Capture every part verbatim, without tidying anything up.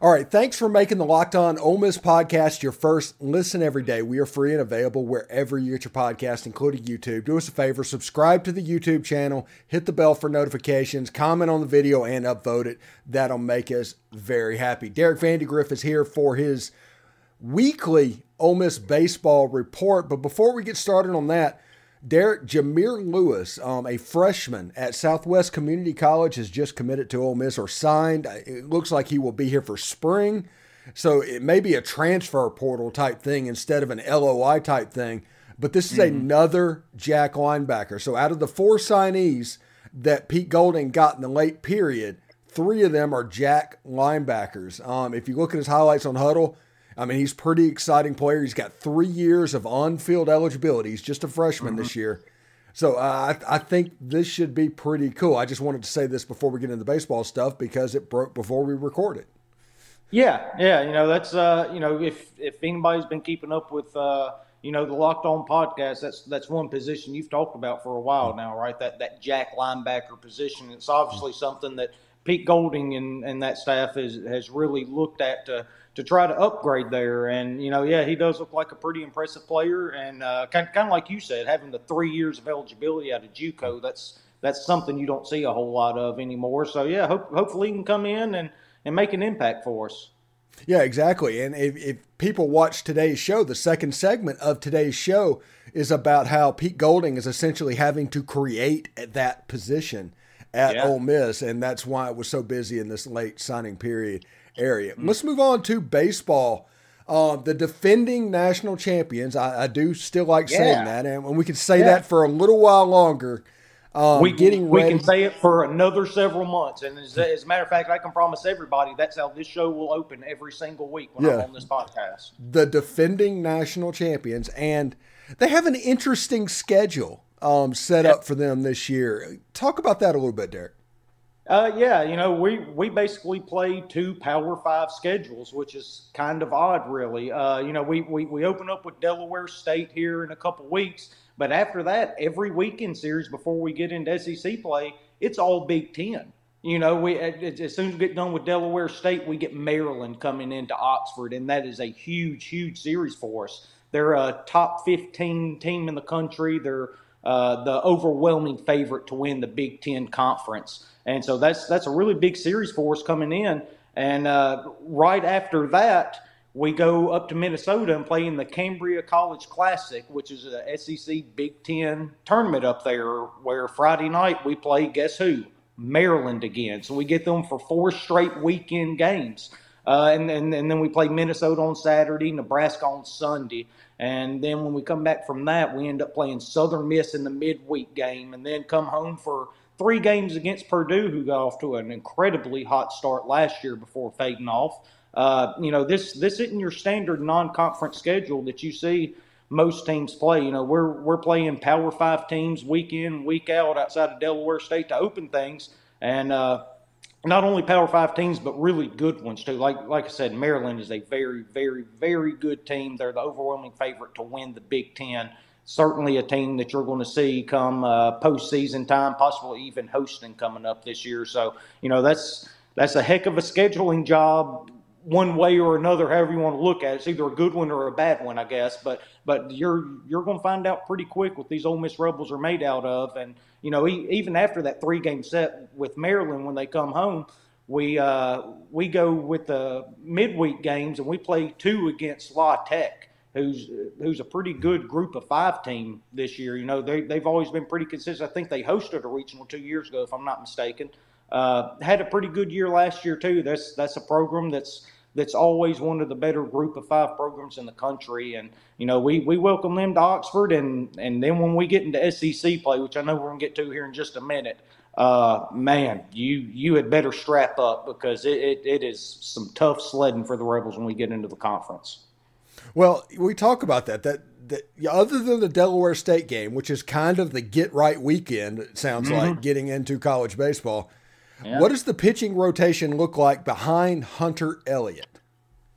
All right, thanks for making the Locked On Ole Miss podcast your first listen every day. We are free and available wherever you get your podcast, including YouTube. Do us a favor, subscribe to the YouTube channel, hit the bell for notifications, comment on the video, and upvote it. That'll make us very happy. Derek Vandegrift is here for his weekly Ole Miss baseball report. But before we get started on that, Derek, Jameer Lewis, um, a freshman at Southwest Community College, has just committed to Ole Miss or signed. It looks like he will be here for spring. So it may be a transfer portal type thing instead of an L O I type thing. But this is mm-hmm. another Jack linebacker. So out of the four signees that Pete Golding got in the late period, three of them are Jack linebackers. Um, if you look at his highlights on Huddle, I mean, he's a pretty exciting player. He's got three years of on-field eligibility. He's just a freshman mm-hmm. this year. So uh, I, I think this should be pretty cool. I just wanted to say this before we get into the baseball stuff because it broke before we recorded. Yeah, yeah. You know, that's, uh, you know, if, if anybody's been keeping up with, uh, you know, the Locked On podcast, that's that's one position you've talked about for a while now, right? That that Jack linebacker position. It's obviously something that Pete Golding and, and that staff is, has really looked at to to try to upgrade there. And, you know, yeah, he does look like a pretty impressive player. And uh, kind, kind of like you said, having the three years of eligibility out of JUCO, that's that's something you don't see a whole lot of anymore. So, yeah, hope, hopefully he can come in and, and make an impact for us. Yeah, exactly. And if, if people watch today's show, the second segment of today's show is about how Pete Golding is essentially having to create that position at yeah. Ole Miss, and that's why it was so busy in this late signing period area. Mm-hmm. Let's move on to baseball. Uh, the defending national champions, I, I do still like yeah. saying that, and we can say yeah. that for a little while longer. Um, we, getting we can say it for another several months, and as, as a matter of fact, I can promise everybody that's how this show will open every single week when yeah. I'm on this podcast. The defending national champions, and they have an interesting schedule Um, set up for them this year. Talk about that a little bit, Derek. Uh, yeah, you know, we, we basically play two Power Five schedules, which is kind of odd, really. Uh, you know, we, we, we open up with Delaware State here in a couple weeks, but after that, every weekend series before we get into S E C play, it's all Big Ten. You know, we as soon as we get done with Delaware State, we get Maryland coming into Oxford, and that is a huge, huge series for us. They're a top fifteen team in the country. They're Uh, the overwhelming favorite to win the Big Ten Conference. And so that's that's a really big series for us coming in. And uh, right after that, we go up to Minnesota and play in the Cambria College Classic, which is an S E C Big Ten tournament up there, where Friday night we play, guess who? Maryland again. So we get them for four straight weekend games. Uh, and, and, and then we play Minnesota on Saturday, Nebraska on Sunday. And then when we come back from that, we end up playing Southern Miss in the midweek game and then come home for three games against Purdue, who got off to an incredibly hot start last year before fading off. Uh, you know, this this isn't your standard non-conference schedule that you see most teams play. You know, we're we're playing Power Five teams week in, week out outside of Delaware State to open things. And uh, not only Power Five teams, but really good ones too. Like like I said, Maryland is a very, very, very good team. They're the overwhelming favorite to win the Big Ten. Certainly a team that you're going to see come uh, postseason time, possibly even hosting coming up this year. So, you know, that's that's a heck of a scheduling job one way or another, however you want to look at it. It's either a good one or a bad one, I guess. But but you're you're going to find out pretty quick what these Ole Miss Rebels are made out of. And you know, even after that three-game set with Maryland, when they come home, we uh, we go with the midweek games, and we play two against La Tech, who's who's a pretty good group of five team this year. You know, they, they've always been pretty consistent. I think they hosted a regional two years ago, if I'm not mistaken. Uh, had a pretty good year last year, too. That's that's a program that's that's always one of the better group of five programs in the country. And, you know, we, we welcome them to Oxford. And, and then when we get into S E C play, which I know we're going to get to here in just a minute, uh, man, you you had better strap up because it, it, it is some tough sledding for the Rebels when we get into the conference. Well, we talk about that. That, that other than the Delaware State game, which is kind of the get-right weekend, it sounds mm-hmm. like, getting into college baseball, yeah. What does the pitching rotation look like behind Hunter Elliott?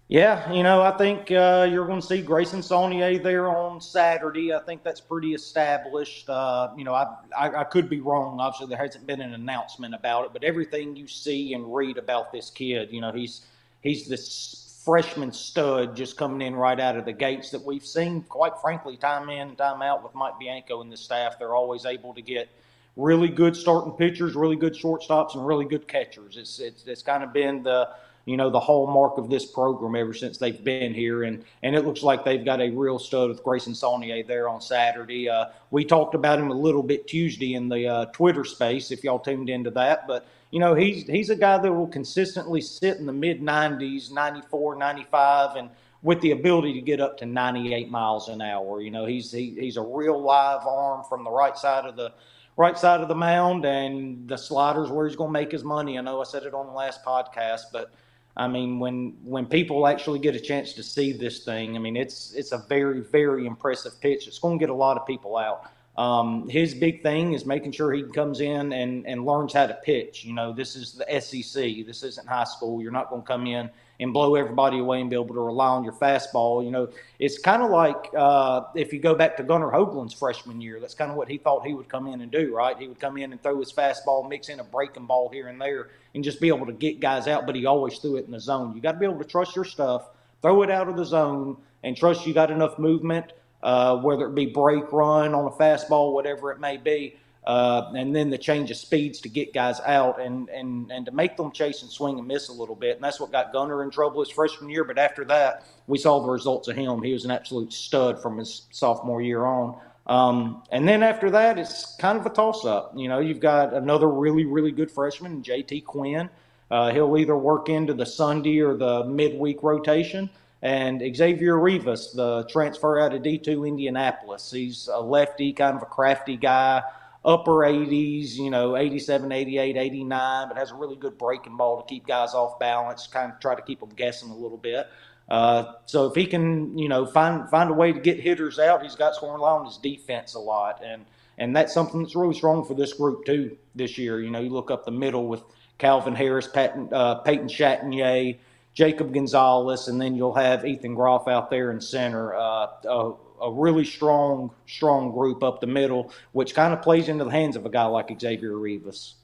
Yeah, you know, I think uh, you're going to see Grayson Saunier there on Saturday. I think that's pretty established. Uh, you know, I, I I could be wrong. Obviously, there hasn't been an announcement about it, but everything you see and read about this kid, you know, he's he's this freshman stud just coming in right out of the gates that we've seen, quite frankly, time in and time out with Mike Bianco and the staff. They're always able to get really good starting pitchers, really good shortstops, and really good catchers. It's it's it's kind of been the you know the hallmark of this program ever since they've been here, and and it looks like they've got a real stud with Grayson Saunier there on Saturday. Uh, we talked about him a little bit Tuesday in the uh, Twitter space, if y'all tuned into that. But you know he's he's a guy that will consistently sit in the mid nineties, ninety-four, ninety-five, and with the ability to get up to ninety-eight miles an hour. You know he's he, he's a real live arm from the right side of the. right side of the mound, and the slider's where he's going to make his money. I know I said it on the last podcast, but I mean, when, when people actually get a chance to see this thing, I mean, it's, it's a very, very impressive pitch. It's going to get a lot of people out. Um, his big thing is making sure he comes in and, and learns how to pitch. You know, this is the S E C. This isn't high school. You're not going to come in and blow everybody away and be able to rely on your fastball. You know, it's kind of like uh, if you go back to Gunnar Hoagland's freshman year, that's kind of what he thought he would come in and do, right? He would come in and throw his fastball, mix in a breaking ball here and there, and just be able to get guys out, but he always threw it in the zone. You got to be able to trust your stuff, throw it out of the zone, and trust you got enough movement, Uh, whether it be break, run on a fastball, whatever it may be, uh, and then the change of speeds to get guys out and, and, and to make them chase and swing and miss a little bit. And that's what got Gunnar in trouble his freshman year. But after that, we saw the results of him. He was an absolute stud from his sophomore year on. Um, and then after that, it's kind of a toss-up. You know, you've got another really, really good freshman, J T. Quinn. Uh, he'll either work into the Sunday or the midweek rotation. And Xavier Rivas, the transfer out of D two Indianapolis, he's a lefty, kind of a crafty guy, upper eighties, you know, eighty-seven, eighty-eight, eighty-nine, but has a really good breaking ball to keep guys off balance, kind of try to keep them guessing a little bit. Uh, so if he can, you know, find find a way to get hitters out, he's got scoring line on his defense a lot. And, and that's something that's really strong for this group, too, this year. You know, you look up the middle with Calvin Harris, Peyton, uh, Peyton Chatagnier, Jacob Gonzalez, and then you'll have Ethan Groff out there in center. Uh, a, a really strong, strong group up the middle, which kind of plays into the hands of a guy like Xavier Rivas.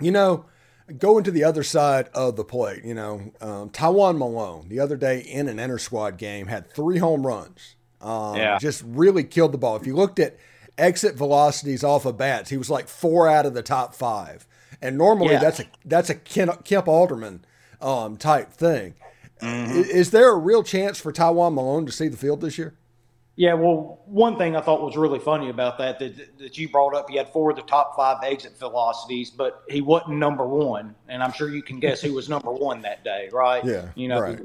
You know, going to the other side of the plate, you know, um, Tywon Malone, the other day in an inter-squad game, had three home runs. Um, yeah. Just really killed the ball. If you looked at exit velocities off of bats, he was like four out of the top five. And normally yeah. that's a that's a Kemp Alderman Um, type thing. Mm-hmm. Is, is there a real chance for Tywon Malone to see the field this year? Yeah, well, one thing I thought was really funny about that, that that you brought up, he had four of the top five exit velocities, but he wasn't number one, and I'm sure you can guess who was number one that day, right? Yeah, you know, right.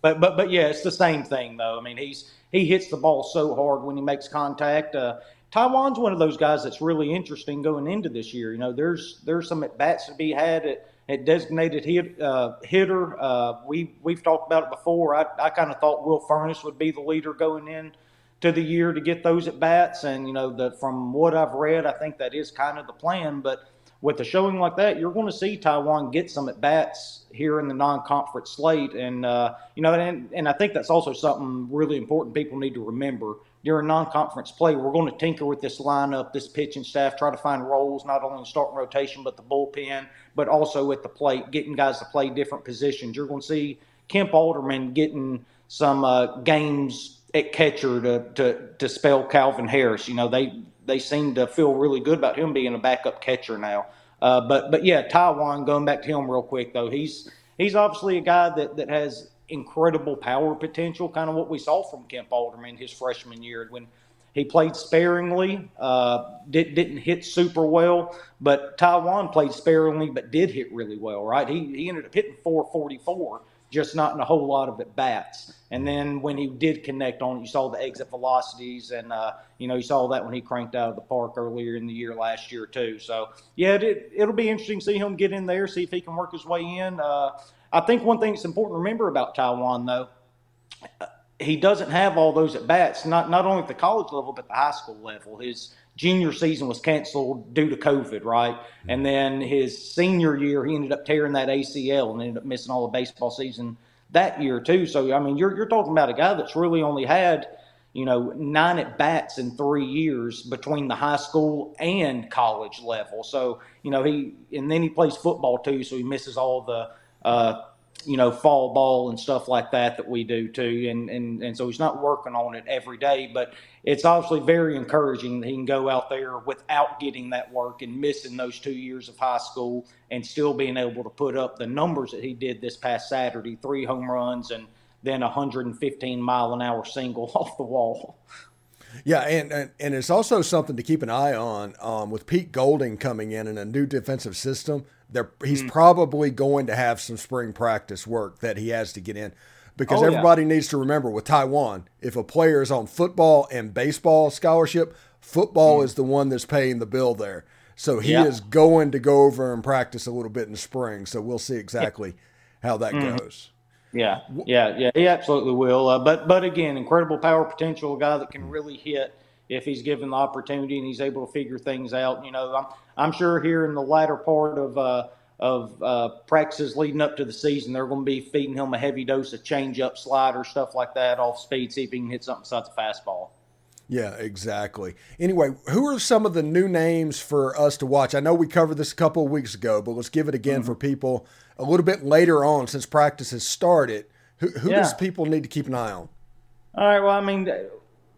But, but, but yeah, it's the same thing, though. I mean, he's he hits the ball so hard when he makes contact. Uh, Tywon's one of those guys that's really interesting going into this year. You know, there's, there's some at-bats to be had at – At designated hit, uh, hitter, uh, we, we've talked about it before. I, I kind of thought Will Furnace would be the leader going in to the year to get those at-bats. And, you know, the, from what I've read, I think that is kind of the plan. But with a showing like that, you're going to see Tywon get some at-bats here in the non-conference slate. And, uh, you know, and, and I think that's also something really important people need to remember. During non-conference play, we're going to tinker with this lineup, this pitching staff, try to find roles, not only in starting rotation, but the bullpen, but also at the plate, getting guys to play different positions. You're going to see Kemp Alderman getting some uh, games at catcher to, to to spell Calvin Harris. You know, they they seem to feel really good about him being a backup catcher now. Uh, but, but yeah, Tywon, going back to him real quick, though, he's he's obviously a guy that, that has – incredible power potential, kind of what we saw from Kemp Alderman his freshman year when he played sparingly, uh, did, didn't hit super well, but Tywon played sparingly but did hit really well, right? He he ended up hitting four forty-four, just not in a whole lot of at-bats. And then when he did connect on it, you saw the exit velocities, and, uh, you know, you saw that when he cranked out of the park earlier in the year last year too. So, yeah, it, it'll be interesting to see him get in there, see if he can work his way in. Uh, I think one thing that's important to remember about Tywon, though, he doesn't have all those at-bats, not not only at the college level, but the high school level. His junior season was canceled due to COVID, right? And then his senior year, he ended up tearing that A C L and ended up missing all the baseball season that year, too. So, I mean, you're you're talking about a guy that's really only had, you know, nine at-bats in three years between the high school and college level. So, you know, he – and then he plays football, too, so he misses all the – Uh, you know, fall ball and stuff like that that we do too. And, and, and so he's not working on it every day, but it's obviously very encouraging that he can go out there without getting that work and missing those two years of high school and still being able to put up the numbers that he did this past Saturday, three home runs and then a one hundred fifteen mile an hour single off the wall. Yeah, and, and, and it's also something to keep an eye on um, with Pete Golding coming in and a new defensive system. There, he's mm. probably going to have some spring practice work that he has to get in, because oh, everybody yeah. needs to remember with Tywon, if a player is on football and baseball scholarship, football mm. is the one that's paying the bill there. So he yeah. is going to go over and practice a little bit in the spring. So we'll see exactly how that mm. goes. Yeah, yeah, yeah, he absolutely will. Uh, but, but again, incredible power potential, a guy that can really hit if he's given the opportunity and he's able to figure things out. You know, I'm I'm sure here in the latter part of uh, of uh, practices leading up to the season, they're going to be feeding him a heavy dose of change-up, slider, stuff like that, off speed, see if he can hit something besides a fastball. Yeah, exactly. Anyway, who are some of the new names for us to watch? I know we covered this a couple of weeks ago, but let's give it again mm-hmm. for people a little bit later on since practice has started. Who, who yeah. does people need to keep an eye on? All right, well, I mean,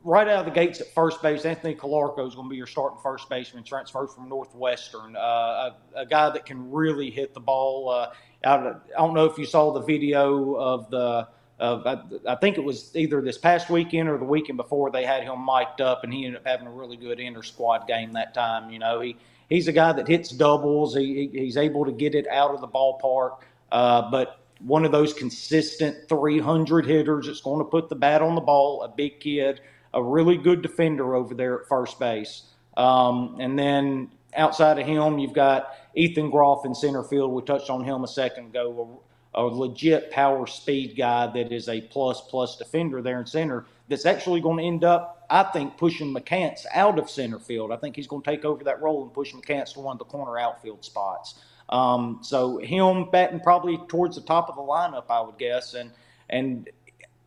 right out of the gates at first base, Anthony Calarco is going to be your starting first baseman, transferred from Northwestern, uh, a, a guy that can really hit the ball. Uh, out of, I don't know if you saw the video of the – Uh, I, I think it was either this past weekend or the weekend before they had him mic'd up, and he ended up having a really good inter-squad game that time. You know, he, he's a guy that hits doubles. He, he's able to get it out of the ballpark, uh, but one of those consistent three hundred hitters that's going to put the bat on the ball, a big kid, a really good defender over there at first base. Um, and then outside of him, you've got Ethan Groff in center field. We touched on him a second ago. A legit power speed guy that is a plus plus defender there in center that's actually going to end up, I think, pushing McCants out of center field. I think he's going to take over that role and push McCants to one of the corner outfield spots. Um, so him batting probably towards the top of the lineup, I would guess. And and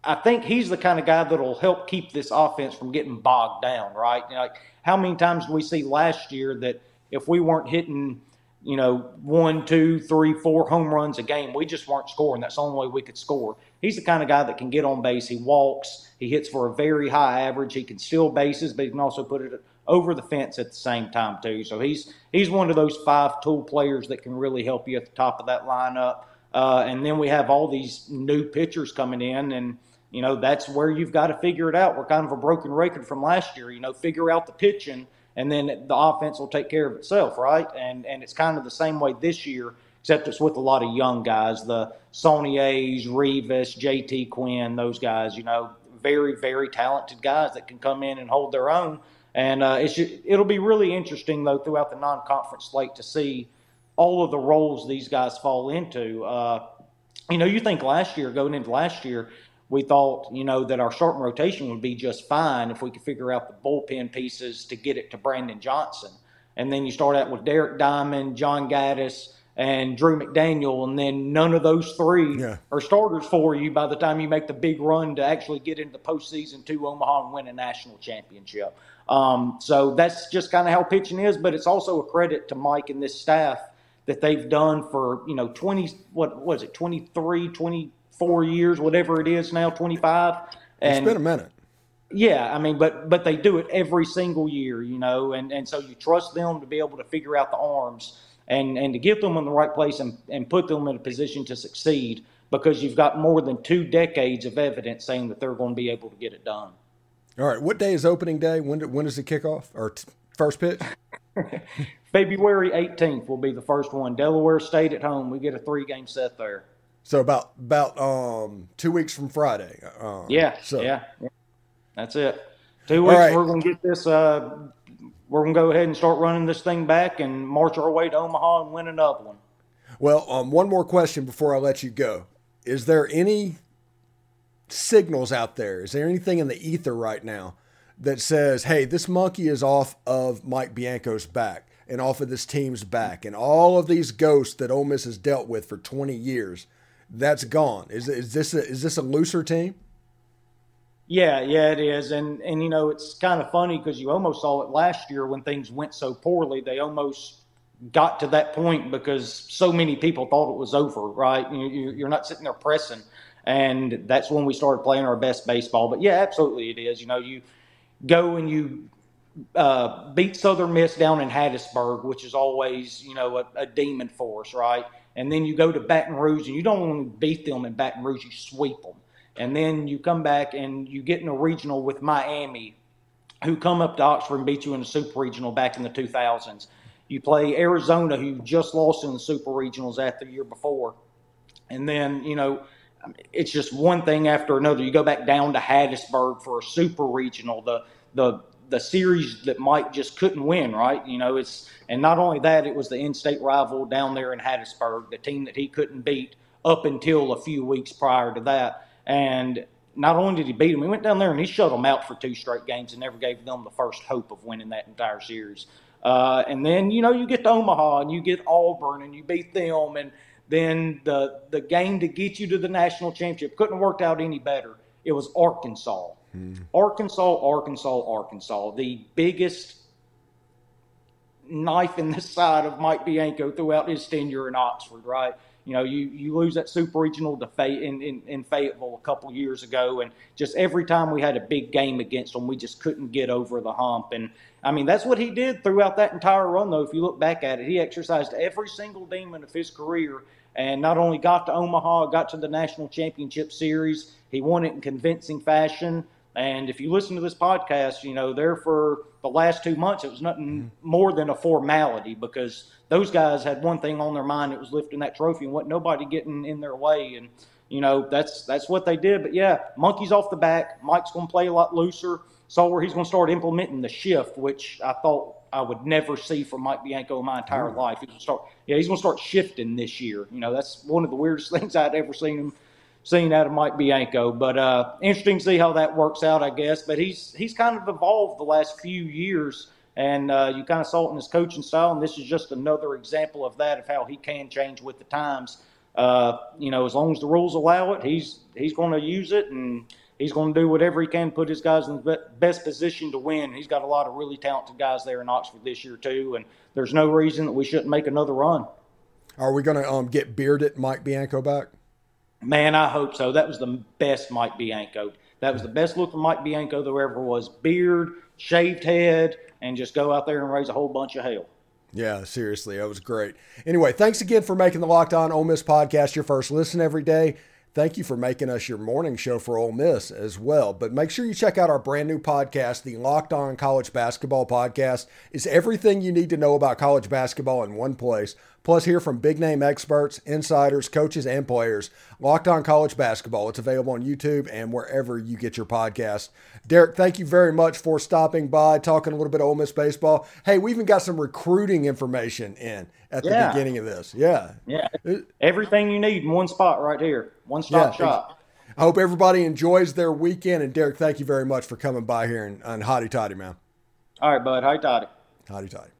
I think he's the kind of guy that will help keep this offense from getting bogged down, right? You know, like, how many times did we see last year that if we weren't hitting – you know, one, two, three, four home runs a game, we just weren't scoring. That's the only way we could score. He's the kind of guy that can get on base. He walks. He hits for a very high average. He can steal bases, but he can also put it over the fence at the same time too. So he's he's one of those five-tool players that can really help you at the top of that lineup. Uh, and then we have all these new pitchers coming in, and, you know, that's where you've got to figure it out. We're kind of a broken record from last year. You know, figure out the pitching, and then the offense will take care of itself, right? And and it's kind of the same way this year, except it's with a lot of young guys, the Sauniers, Rivas, J T. Quinn, those guys, you know, very, very talented guys that can come in and hold their own. And uh, it's just, it'll be really interesting, though, throughout the non-conference slate to see all of the roles these guys fall into. Uh, you know, you think last year, going into last year, we thought, you know, that our starting rotation would be just fine if we could figure out the bullpen pieces to get it to Brandon Johnson. And then you start out with Derek Diamond, John Gaddis, and Drew McDaniel, and then none of those three yeah. are starters for you by the time you make the big run to actually get into the postseason to Omaha and win a national championship. Um, so that's just kind of how pitching is, but it's also a credit to Mike and this staff that they've done for, you know, twenty, what was it, twenty-three, twenty-two four years, whatever it is now, twenty-five. And it's been a minute. Yeah, I mean, but but they do it every single year, you know, and, and so you trust them to be able to figure out the arms and, and to get them in the right place and, and put them in a position to succeed, because you've got more than two decades of evidence saying that they're going to be able to get it done. All right, what day is opening day? When when is the kickoff or t- first pitch? February eighteenth will be the first one. Delaware State at home. We get a three-game set there. So about about um, two weeks from Friday. Um, yeah, so. yeah, yeah, that's it. Two weeks. Right. We're gonna get this. Uh, we're gonna go ahead and start running this thing back and march our way to Omaha and win another one. Well, um, one more question before I let you go. Is there any signals out there? Is there anything in the ether right now that says, "Hey, this monkey is off of Mike Bianco's back and off of this team's back, and all of these ghosts that Ole Miss has dealt with for twenty years"? That's gone. Is is this a, is this a looser team? Yeah, yeah, it is. And, and you know, it's kind of funny because you almost saw it last year when things went so poorly. They almost got to that point because so many people thought it was over, right? You, you, you're not sitting there pressing. And that's when we started playing our best baseball. But, yeah, absolutely it is. You know, you go and you uh, beat Southern Miss down in Hattiesburg, which is always, you know, a, a demon for us, right? And then you go to Baton Rouge, and you don't only beat them in Baton Rouge, you sweep them. And then you come back and you get in a regional with Miami, who come up to Oxford and beat you in the Super Regional back in the two thousands. You play Arizona, who just lost in the Super Regionals after the year before. And then, you know, it's just one thing after another. You go back down to Hattiesburg for a Super Regional, the the the series that Mike just couldn't win, right? You know, it's and not only that, it was the in-state rival down there in Hattiesburg, the team that he couldn't beat up until a few weeks prior to that. And not only did he beat them, he went down there and he shut them out for two straight games and never gave them the first hope of winning that entire series. Uh, and then, you know, you get to Omaha and you get Auburn and you beat them. And then the the game to get you to the national championship couldn't have worked out any better. It was Arkansas. Hmm. Arkansas, Arkansas, Arkansas. The biggest knife in the side of Mike Bianco throughout his tenure in Oxford, right? You know, you, you lose that Super Regional to Fay- in, in, in Fayetteville a couple years ago, and just every time we had a big game against them, we just couldn't get over the hump. And, I mean, that's what he did throughout that entire run, though. If you look back at it, he exercised every single demon of his career and not only got to Omaha, got to the National Championship Series. He won it in convincing fashion. And if you listen to this podcast, you know, there for the last two months, it was nothing more than a formality because those guys had one thing on their mind. It was lifting that trophy and wasn't nobody getting in their way. And, you know, that's that's what they did. But, yeah, monkey's off the back. Mike's going to play a lot looser. So where he's going to start implementing the shift, which I thought I would never see from Mike Bianco in my entire oh. life. He's going to start, yeah, he's going to start shifting this year. You know, that's one of the weirdest things I'd ever seen him. Seen out of Mike Bianco, but uh, interesting to see how that works out, I guess. But he's he's kind of evolved the last few years, and uh, you kind of saw it in his coaching style, and this is just another example of that, of how he can change with the times. Uh, you know, as long as the rules allow it, he's he's going to use it, and he's going to do whatever he can, put his guys in the best position to win. He's got a lot of really talented guys there in Oxford this year too, and there's no reason that we shouldn't make another run. Are we going to um, get bearded Mike Bianco back? Man, I hope so. That was the best Mike Bianco. That was the best look of Mike Bianco there ever was. Beard, shaved head, and just go out there and raise a whole bunch of hell. Yeah, seriously. That was great. Anyway, thanks again for making the Locked On Ole Miss podcast your first listen every day. Thank you for making us your morning show for Ole Miss as well. But make sure you check out our brand new podcast, the Locked On College Basketball Podcast. It's everything you need to know about college basketball in one place. Plus, hear from big-name experts, insiders, coaches, and players. Locked On College Basketball. It's available on YouTube and wherever you get your podcast. Derek, thank you very much for stopping by, talking a little bit of Ole Miss baseball. Hey, we even got some recruiting information in at yeah. the beginning of this. Yeah. Yeah. Everything you need in one spot right here. One-stop yeah, shop. I hope everybody enjoys their weekend. And, Derek, thank you very much for coming by here and, and hotty-toddy, man. All right, bud. Hotty-toddy. Hotty-toddy.